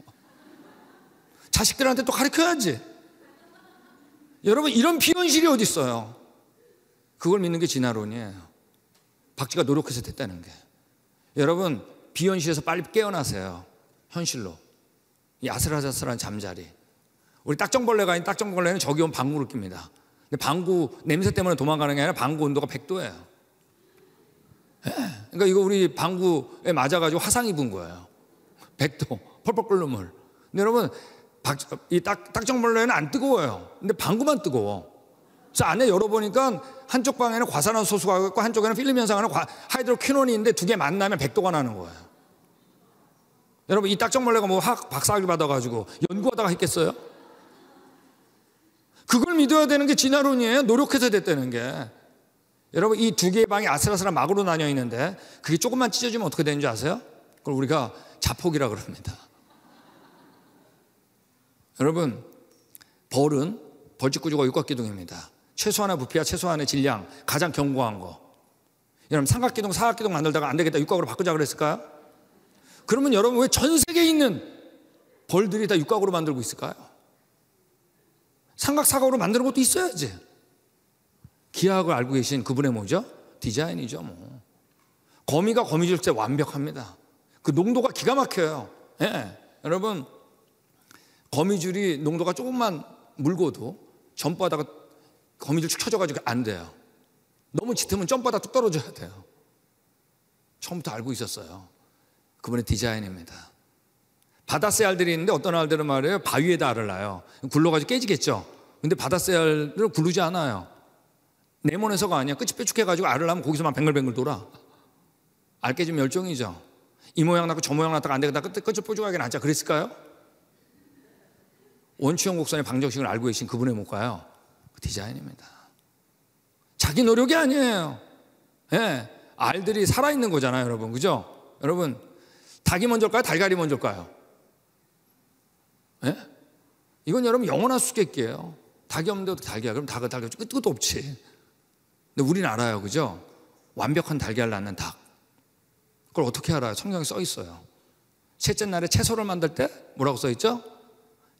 자식들한테 또 가르쳐야지. 여러분 이런 비현실이 어디 있어요. 그걸 믿는 게 진화론이에요. 박쥐가 노력해서 됐다는 게. 여러분 비현실에서 빨리 깨어나세요. 현실로. 이 아슬아슬한 잠자리. 우리 딱정벌레가 아닌 딱정벌레는 저기 온 방구를 낍니다. 근데 방구 냄새 때문에 도망가는 게 아니라 방구 온도가 100도예요. 예. 그러니까 이거 우리 방구에 맞아가지고 화상 입은 거예요. 100도 펄펄 끓는 물. 근데 여러분 이 딱정벌레는 안 뜨거워요. 근데 방구만 뜨거워. 그래서 안에 열어보니까 한쪽 방에는 과산화수소가 있고 한쪽에는 필름 현상하는 하이드로퀴논이 있는데 두 개 만나면 100도가 나는 거예요. 여러분 이 딱정벌레가 뭐 박사학위 받아가지고 연구하다가 했겠어요? 그걸 믿어야 되는 게 진화론이에요. 노력해서 됐다는 게. 여러분 이 두 개의 방이 아슬아슬한 막으로 나뉘어 있는데 그게 조금만 찢어지면 어떻게 되는지 아세요? 그걸 우리가 자폭이라 그럽니다. 여러분 벌은 벌집구조가 육각기둥입니다. 최소한의 부피와 최소한의 질량, 가장 견고한 거. 여러분 삼각기둥, 사각기둥 만들다가 안 되겠다 육각으로 바꾸자 그랬을까요? 그러면 여러분 왜 전 세계에 있는 벌들이 다 육각으로 만들고 있을까요? 삼각사각으로 만드는 것도 있어야지. 기하학을 알고 계신 그분의 뭐죠? 디자인이죠 뭐. 거미가 거미줄새 완벽합니다. 그 농도가 기가 막혀요. 예, 여러분 거미줄이 농도가 조금만 물고도 점프하다가 거미줄 축 쳐져가지고 안 돼요. 너무 짙으면 점프하다 뚝 떨어져야 돼요. 처음부터 알고 있었어요. 그분의 디자인입니다. 바다새 알들이 있는데 어떤 알들은 말이에요. 바위에다 알을 낳아요. 굴러가지고 깨지겠죠. 근데 바다새 알들은 굴르지 않아요. 네모내서가 아니야. 끝이 뾰족해가지고 알을 낳으면 거기서만 뱅글뱅글 돌아. 알 깨지면 열정이죠. 이 모양 낳고 저 모양 낳다가 안 되겠다. 끝을 뾰족하게 낳자 그랬을까요? 원추형 곡선의 방정식을 알고 계신 그분의 목가요 디자인입니다. 자기 노력이 아니에요. 예, 알들이 살아있는 거잖아요 여러분. 그죠? 여러분 닭이 먼저일까요? 달걀이 먼저일까요? 예? 이건 여러분 영원한 수수께끼예요. 닭이 없는데 어떻게 달걀? 그럼 닭은 달걀 끝도 없지. 근데 우리는 알아요. 그죠? 완벽한 달걀 낳는 닭. 그걸 어떻게 알아요? 성경에 써 있어요. 셋째 날에 채소를 만들 때 뭐라고 써 있죠?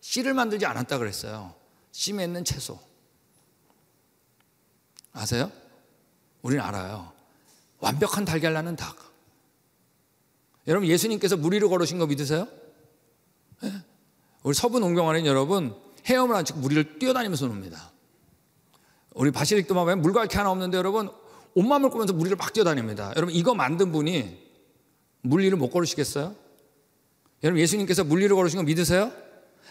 씨를 만들지 않았다 그랬어요. 씨에 있는 채소 아세요? 우리는 알아요. 완벽한 달걀나는 닭. 여러분 예수님께서 물 위로 걸으신 거 믿으세요? 네? 우리 서부 농경하는 여러분 헤엄을 안 치고 물 위를 뛰어다니면서 놉니다. 우리 바실릭 도마뱀 물갈퀴 하나 없는데 여러분 온몸을 꾸면서 물 위를 막 뛰어다닙니다. 여러분 이거 만든 분이 물 위를 못 걸으시겠어요? 여러분 예수님께서 물 위를 걸으신 거 믿으세요?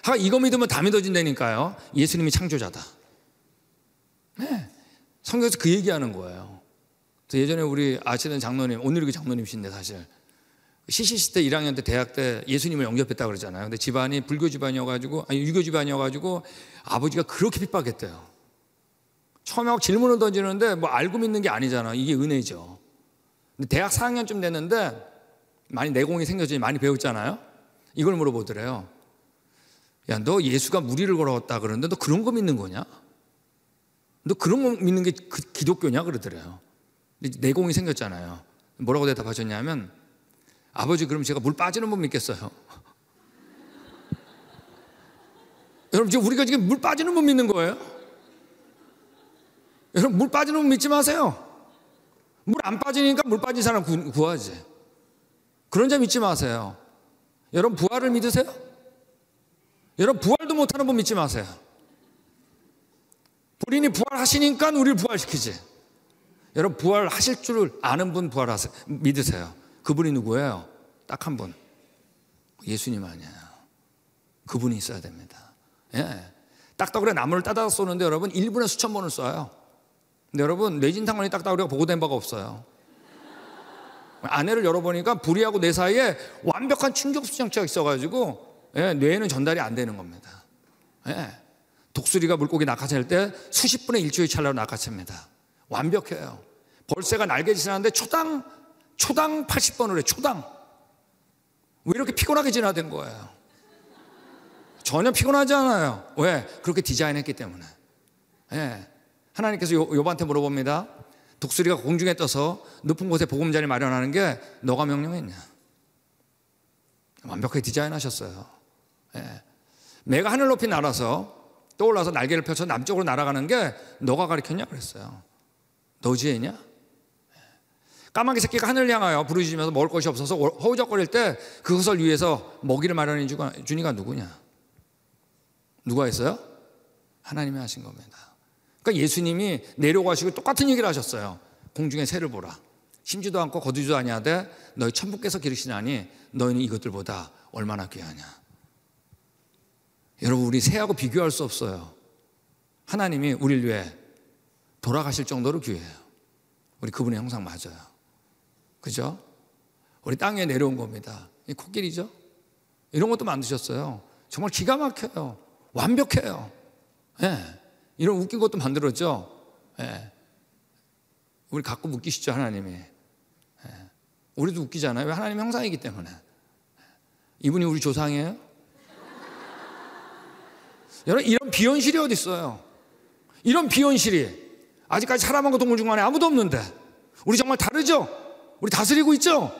하, 이거 믿으면 다 믿어진다니까요. 예수님이 창조자다. 네. 성경에서 그 얘기하는 거예요. 예전에 우리 아시는 장로님, 오늘이 장로님이신데 사실 CCC 때 1학년 때 대학 때 예수님을 영접했다고 그러잖아요. 근데 집안이 불교 집안이어가지고 아니 유교 집안이어가지고 아버지가 그렇게 핍박했대요. 처음에 막 질문을 던지는데 뭐 알고 믿는 게 아니잖아. 이게 은혜죠. 근데 대학 4학년쯤 됐는데 많이 내공이 생겨지니 많이 배웠잖아요. 이걸 물어보더래요. 야, 너 예수가 무리를 걸어왔다 그러는데 너 그런 거 믿는 거냐? 너 그런 거 믿는 게 기독교냐 그러더래요. 내공이 생겼잖아요. 뭐라고 대답하셨냐면 아버지 그럼 제가 물 빠지는 법 믿겠어요? 여러분 지금 우리가 지금 물 빠지는 법 믿는 거예요? 여러분 물 빠지는 법 믿지 마세요. 물 안 빠지니까 물 빠진 사람 구하지. 그런 점 믿지 마세요. 여러분 부활을 믿으세요? 여러분 부활도 못하는 법 믿지 마세요. 본인이 부활하시니까 우리를 부활시키지. 여러분 부활하실 줄 아는 분 부활하세요. 믿으세요. 그분이 누구예요? 딱 한 분. 예수님 아니에요. 그분이 있어야 됩니다. 예. 딱따구리에 나무를 따다 쏘는데 여러분 1분에 수천 번을 쏴요. 근데 여러분 뇌진탕원이 딱따구리가 보고된 바가 없어요. 아내를 열어보니까 부리하고 뇌 사이에 완벽한 충격수정체가 있어가지고 예, 뇌에는 전달이 안 되는 겁니다. 예. 독수리가 물고기 낚아챌 때 수십 분의 일조의 찰나로 낚아챕니다. 완벽해요. 벌새가 날개짓을 하는데 초당 80번을 해. 초당. 왜 이렇게 피곤하게 진화된 거예요? 전혀 피곤하지 않아요. 왜? 그렇게 디자인했기 때문에. 예. 하나님께서 욥한테 물어봅니다. 독수리가 공중에 떠서 높은 곳에 보금자리 마련하는 게 너가 명령했냐? 완벽하게 디자인하셨어요. 예. 매가 하늘 높이 날아서 떠올라서 날개를 펴서 남쪽으로 날아가는 게 너가 가르쳤냐 그랬어요. 너 지혜냐? 까마귀 새끼가 하늘을 향하여 부르짖으면서 먹을 것이 없어서 허우적거릴 때 그것을 위해서 먹이를 마련해 주니가 누구냐? 누가 했어요? 하나님이 하신 겁니다. 그러니까 예수님이 내려가시고 똑같은 얘기를 하셨어요. 공중에 새를 보라. 심지도 않고 거두지도 아니하되 너희 천부께서 기르시나니 너희는 이것들보다 얼마나 귀하냐. 여러분 우리 새하고 비교할 수 없어요. 하나님이 우리를 위해 돌아가실 정도로 귀해요. 우리 그분의 형상 맞아요. 그죠? 우리 땅에 내려온 겁니다. 이 코끼리죠? 이런 것도 만드셨어요. 정말 기가 막혀요. 완벽해요. 예. 이런 웃긴 것도 만들었죠? 예. 우리 가끔 웃기시죠, 하나님이. 예. 우리도 웃기잖아요. 왜? 하나님 형상이기 때문에. 이분이 우리 조상이에요? 여러분, 이런 비현실이 어디 있어요? 이런 비현실이. 아직까지 사람하고 동물 중간에 아무도 없는데 우리 정말 다르죠? 우리 다스리고 있죠?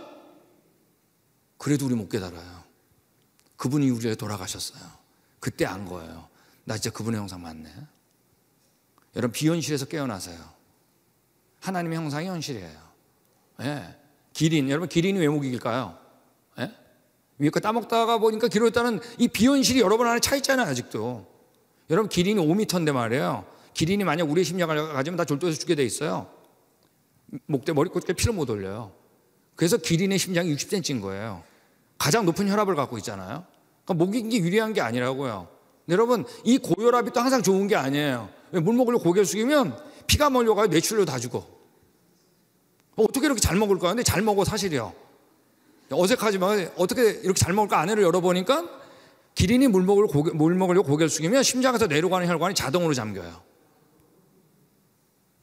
그래도 우리 못 깨달아요. 그분이 우리에게 돌아가셨어요. 그때 안 거예요. 나 진짜 그분의 형상 맞네. 여러분 비현실에서 깨어나세요. 하나님의 형상이 현실이에요. 예. 기린, 여러분 기린이 왜 목일까요? 예? 위에 거 따먹다가 보니까 기록했다는 이 비현실이 여러분 안에 차 있잖아요. 아직도 여러분 기린이 5m인데 말이에요. 기린이 만약 우리의 심장을 가지면 다 졸도에서 죽게 돼 있어요. 목대 머리끝에 피를 못 올려요. 그래서 기린의 심장이 60cm인 거예요. 가장 높은 혈압을 갖고 있잖아요. 그러니까 목인 게 유리한 게 아니라고요. 여러분 이 고혈압이 또 항상 좋은 게 아니에요. 물 먹으려고 고개를 숙이면 피가 몰려가요. 뇌출혈 다 죽어. 어떻게 이렇게 잘 먹을까? 근데 잘 먹어 사실이요. 어색하지만 어떻게 이렇게 잘 먹을까? 안에를 열어보니까 기린이 물 먹으려고 고개를 숙이면 심장에서 내려가는 혈관이 자동으로 잠겨요.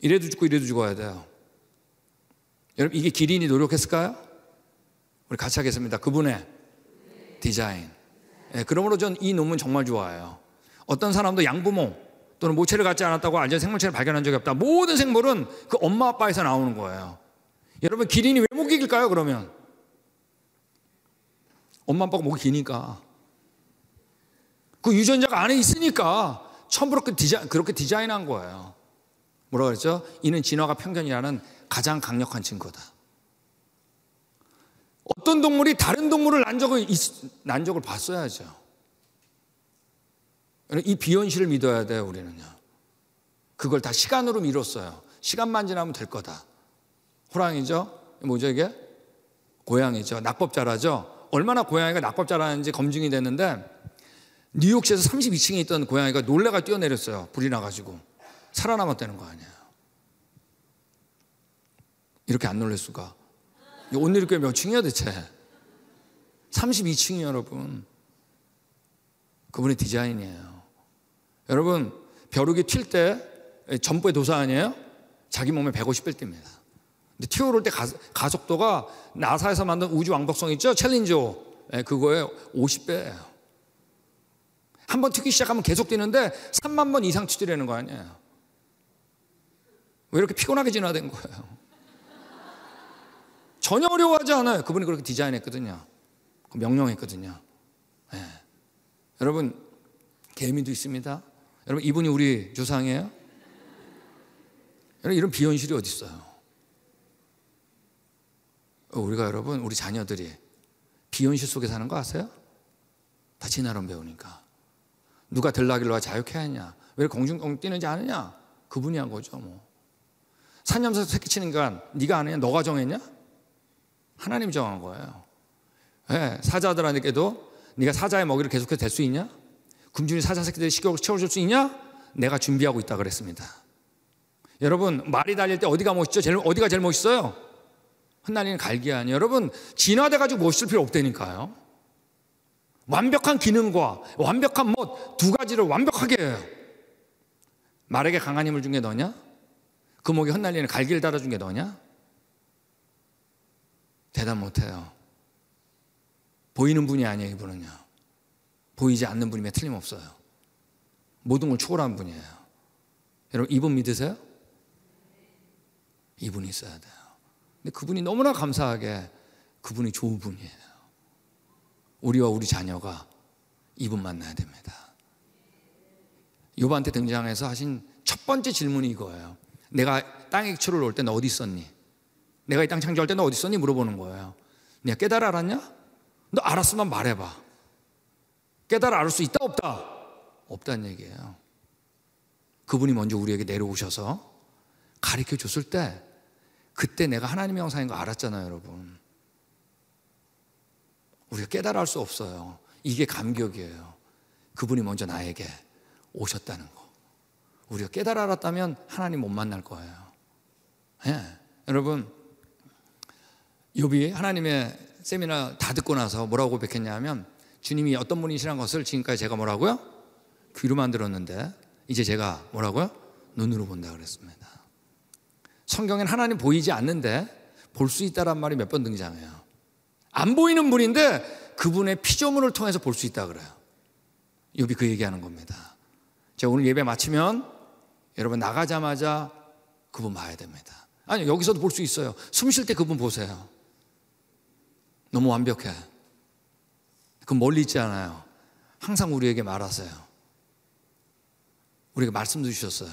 이래도 죽고 이래도 죽어야 돼요. 여러분 이게 기린이 노력했을까요? 우리 같이 하겠습니다. 그분의 디자인. 네, 그러므로 전 이 논문 정말 좋아해요. 어떤 사람도 양부모 또는 모체를 갖지 않았다고 완전 생물체를 발견한 적이 없다. 모든 생물은 그 엄마 아빠에서 나오는 거예요. 여러분 기린이 왜 목일까요? 그러면 엄마 아빠가 목이 기니까. 그 유전자가 안에 있으니까 처음 그렇게 디자인한 거예요. 뭐라고 그랬죠? 이는 진화가 편견이라는 가장 강력한 증거다. 어떤 동물이 다른 동물을 난 적을 봤어야죠. 이 비현실을 믿어야 돼요, 우리는요. 그걸 다 시간으로 미뤘어요. 시간만 지나면 될 거다. 호랑이죠? 뭐죠, 이게? 고양이죠. 낙법자라죠? 얼마나 고양이가 낙법자라는지 검증이 됐는데, 뉴욕시에서 32층에 있던 고양이가 놀래가 뛰어내렸어요. 불이 나가지고. 살아남았다는 거 아니에요. 이렇게 안 놀랄 수가. 오늘 교회 몇 층이야 대체? 32층이에요, 여러분. 그분의 디자인이에요. 여러분, 벼룩이 튈 때 전부의 도사 아니에요? 자기 몸에 150배 뜁니다. 근데 튀어오를 때 가속도가 나사에서 만든 우주 왕복성 있죠? 챌린저. 네, 그거에 50배예요. 한 번 튀기 시작하면 계속 뛰는데 3만 번 이상 튀으려는 거 아니에요. 왜 이렇게 피곤하게 진화된 거예요? 전혀 어려워하지 않아요. 그분이 그렇게 디자인했거든요. 명령했거든요. 네. 여러분, 개미도 있습니다. 여러분, 이분이 우리 조상이에요? 여러분, 이런 비현실이 어디 있어요? 우리가 여러분, 우리 자녀들이 비현실 속에 사는 거 아세요? 다 진화론 배우니까. 누가 들락일로와 자유케 하느냐? 왜 공중공 뛰는지 아느냐? 그분이 한 거죠, 뭐. 산염소 새끼 치는 건 네가 아느냐? 너가 정했냐? 하나님이 정한 거예요. 네, 사자들한테도 네가 사자의 먹이를 계속해서 될 수 있냐? 금준이 사자 새끼들이 식욕을 채워줄 수 있냐? 내가 준비하고 있다 그랬습니다. 여러분, 말이 달릴 때 어디가 멋있죠? 어디가 제일 멋있어요? 흩날리는 갈기 아니에요. 여러분, 진화돼가지고 멋있을 필요 없다니까요. 완벽한 기능과 완벽한 멋 두 가지를 완벽하게 해요. 말에게 강한 힘을 준 게 너냐? 그 목에 흩날리는 갈기를 달아준 게 너냐? 대답 못해요. 보이는 분이 아니에요, 이분은요. 보이지 않는 분이면 틀림없어요. 모든 걸 초월한 분이에요. 여러분, 이분 믿으세요? 이분이 있어야 돼요. 근데 그분이 너무나 감사하게 그분이 좋은 분이에요. 우리와 우리 자녀가 이분 만나야 됩니다. 욥한테 등장해서 하신 첫 번째 질문이 이거예요. 내가 땅에 기초를 놓을 때 너 어디 있었니? 내가 이 땅 창조할 때 너 어디 있었니? 물어보는 거예요. 내가 깨달아 알았냐? 너 알았으면 말해봐. 깨달아 알 수 있다 없다? 없다는 얘기예요. 그분이 먼저 우리에게 내려오셔서 가르쳐 줬을 때 그때 내가 하나님의 형상인 거 알았잖아요, 여러분. 우리가 깨달아 알 수 없어요. 이게 감격이에요. 그분이 먼저 나에게 오셨다는 거. 우리가 깨달아 알았다면 하나님 못 만날 거예요. 예. 여러분, 욥이 하나님의 세미나 다 듣고 나서 뭐라고 고백했냐면, 주님이 어떤 분이시란 것을 지금까지 제가 뭐라고요? 귀로만 들었는데 이제 제가 뭐라고요? 눈으로 본다 그랬습니다. 성경엔 하나님 보이지 않는데 볼 수 있다란 말이 몇 번 등장해요. 안 보이는 분인데 그분의 피조물을 통해서 볼 수 있다 그래요. 욥이 그 얘기하는 겁니다. 제가 오늘 예배 마치면 여러분 나가자마자 그분 봐야 됩니다. 아니, 여기서도 볼 수 있어요. 숨 쉴 때 그분 보세요. 너무 완벽해. 그 멀리 있지 않아요. 항상 우리에게 말하세요. 우리에게 말씀도 주셨어요.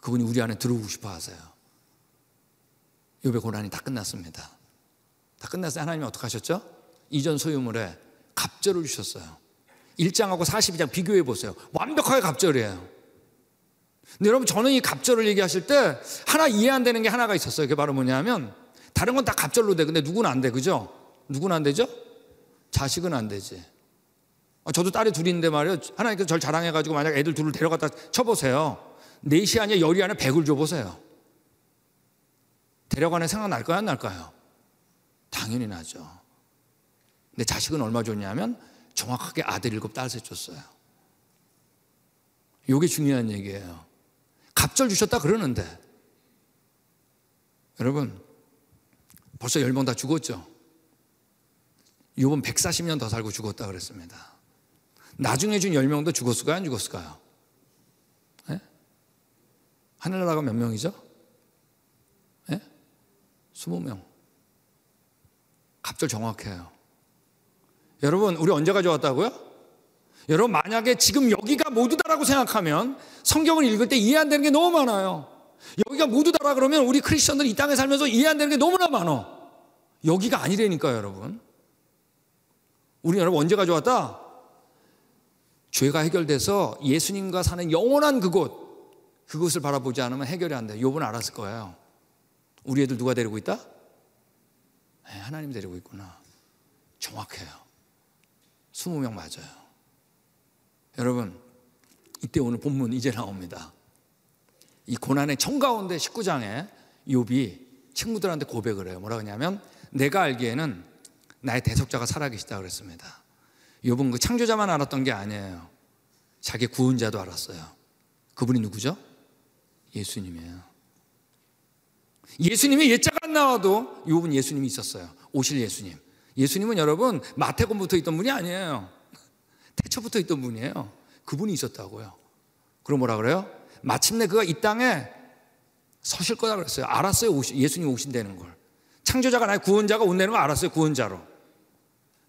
그분이 우리 안에 들어오고 싶어 하세요. 욥의 고난이 다 끝났습니다. 다 끝났어요. 하나님이 어떻게 하셨죠? 이전 소유물에 갑절을 주셨어요. 1장하고 42장 비교해 보세요. 완벽하게 갑절이에요. 근데 여러분, 저는 이 갑절을 얘기하실 때 하나 이해 안 되는 게 하나가 있었어요. 그게 바로 뭐냐면, 다른 건 다 갑절로 돼. 근데 누구는 안 돼, 그죠? 누구는 안 되죠? 자식은 안 되지. 저도 딸이 둘인데 말이에요. 하나님께서 저를 자랑해가지고 만약 애들 둘을 데려갔다 쳐보세요. 4시 아니야 10이 아니야 100을 줘보세요. 데려가는 생각 날까요, 안 날까요? 당연히 나죠. 근데 자식은 얼마 줬냐면 정확하게 아들 7, 딸 3 줬어요. 이게 중요한 얘기예요. 갑절 주셨다 그러는데, 여러분, 벌써 10명 다 죽었죠. 요번 140년 더 살고 죽었다 그랬습니다. 나중에 준 10명도 죽었을까요, 안 죽었을까요? 예? 하늘나라가 몇 명이죠? 예? 20명. 갑절 정확해요. 여러분, 우리 언제가 좋았다고요? 여러분, 만약에 지금 여기가 모두다라고 생각하면 성경을 읽을 때 이해 안 되는 게 너무 많아요. 여기가 모두다라 그러면 우리 크리스천들 이 땅에 살면서 이해 안 되는 게 너무나 많아. 여기가 아니라니까요, 여러분. 우리 여러분 언제 가져왔다? 죄가 해결돼서 예수님과 사는 영원한 그곳을 바라보지 않으면 해결이 안 돼요. 욥은 알았을 거예요. 우리 애들 누가 데리고 있다? 네, 하나님 데리고 있구나. 정확해요. 20명 맞아요. 여러분, 이때 오늘 본문 이제 나옵니다. 이 고난의 정가운데 19장에 욥이 친구들한테 고백을 해요. 뭐라고 하냐면, 내가 알기에는 나의 대속자가 살아계시다 그랬습니다. 욥은 그 창조자만 알았던 게 아니에요. 자기 구원자도 알았어요. 그분이 누구죠? 예수님이에요. 예수님이 예자가 안 나와도 욥은 예수님이 있었어요. 오실 예수님. 예수님은 여러분 마태복음부터 있던 분이 아니에요. 태초부터 있던 분이에요. 그분이 있었다고요. 그럼 뭐라 그래요? 마침내 그가 이 땅에 서실 거다 그랬어요. 알았어요. 예수님이 오신다는 걸. 창조자가 나의 구원자가 온다는 걸 알았어요. 구원자로.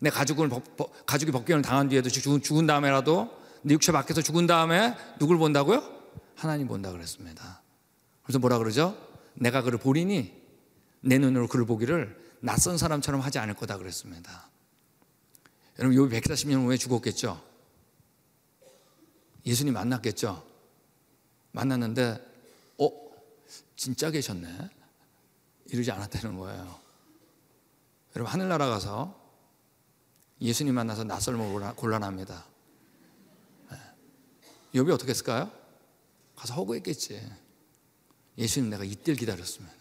내 가족이 법견을 당한 뒤에도 죽은 다음에라도 내 육체 밖에서 죽은 다음에 누굴 본다고요? 하나님 본다 그랬습니다. 그래서 뭐라 그러죠? 내가 그를 보리니 내 눈으로 그를 보기를 낯선 사람처럼 하지 않을 거다 그랬습니다. 여러분, 욥이 140년 후에 죽었겠죠? 예수님 만났겠죠? 만났는데 진짜 계셨네? 이러지 않았다는 거예요. 여러분, 하늘나라 가서 예수님 만나서 낯설면 곤란합니다. 욥이 어떻게 했을까요? 가서 허구했겠지. 예수님, 내가 이때를 기다렸습니다.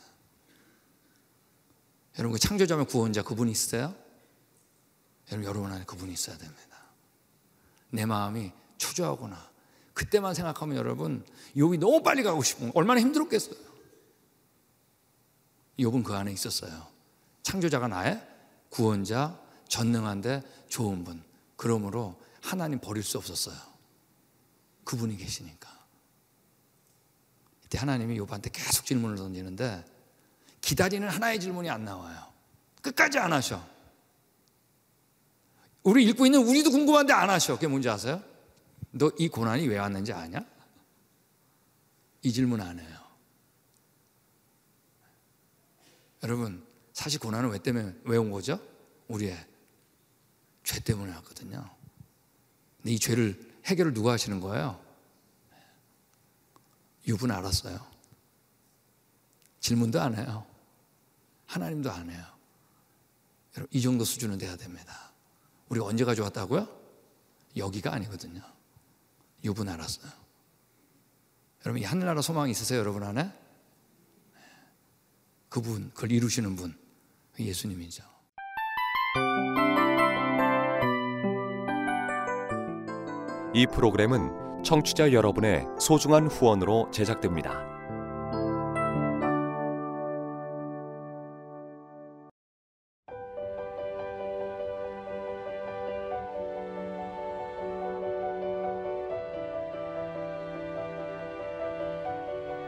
여러분, 그 창조자며 구원자 그분이 있어요? 여러분, 여러분 안에 그분이 있어야 됩니다. 내 마음이 초조하거나 그때만 생각하면 여러분 욥이 너무 빨리 가고 싶은 얼마나 힘들었겠어요. 욥은 그 안에 있었어요. 창조자가 나의 구원자, 전능한데 좋은 분. 그러므로 하나님 버릴 수 없었어요. 그분이 계시니까. 이때 하나님이 욥한테 계속 질문을 던지는데 기다리는 하나의 질문이 안 나와요. 끝까지 안 하셔. 우리 읽고 있는 우리도 궁금한데 안 하셔. 그게 뭔지 아세요? 너 이 고난이 왜 왔는지 아냐? 이 질문 안 해요. 여러분, 사실 고난은 왜 때문에 왜 온 거죠? 우리의 죄 때문에 왔거든요. 근데 이 죄를 해결을 누가 하시는 거예요? 욥은 알았어요. 질문도 안 해요. 하나님도 안 해요. 여러분, 이 정도 수준은 돼야 됩니다. 우리가 언제 가져왔다고요? 여기가 아니거든요. 욥은 알았어요. 여러분, 이 하늘나라 소망이 있으세요? 여러분 안에? 그분, 그걸 이루시는 분, 예수님이죠. 이 프로그램은 청취자 여러분의 소중한 후원으로 제작됩니다.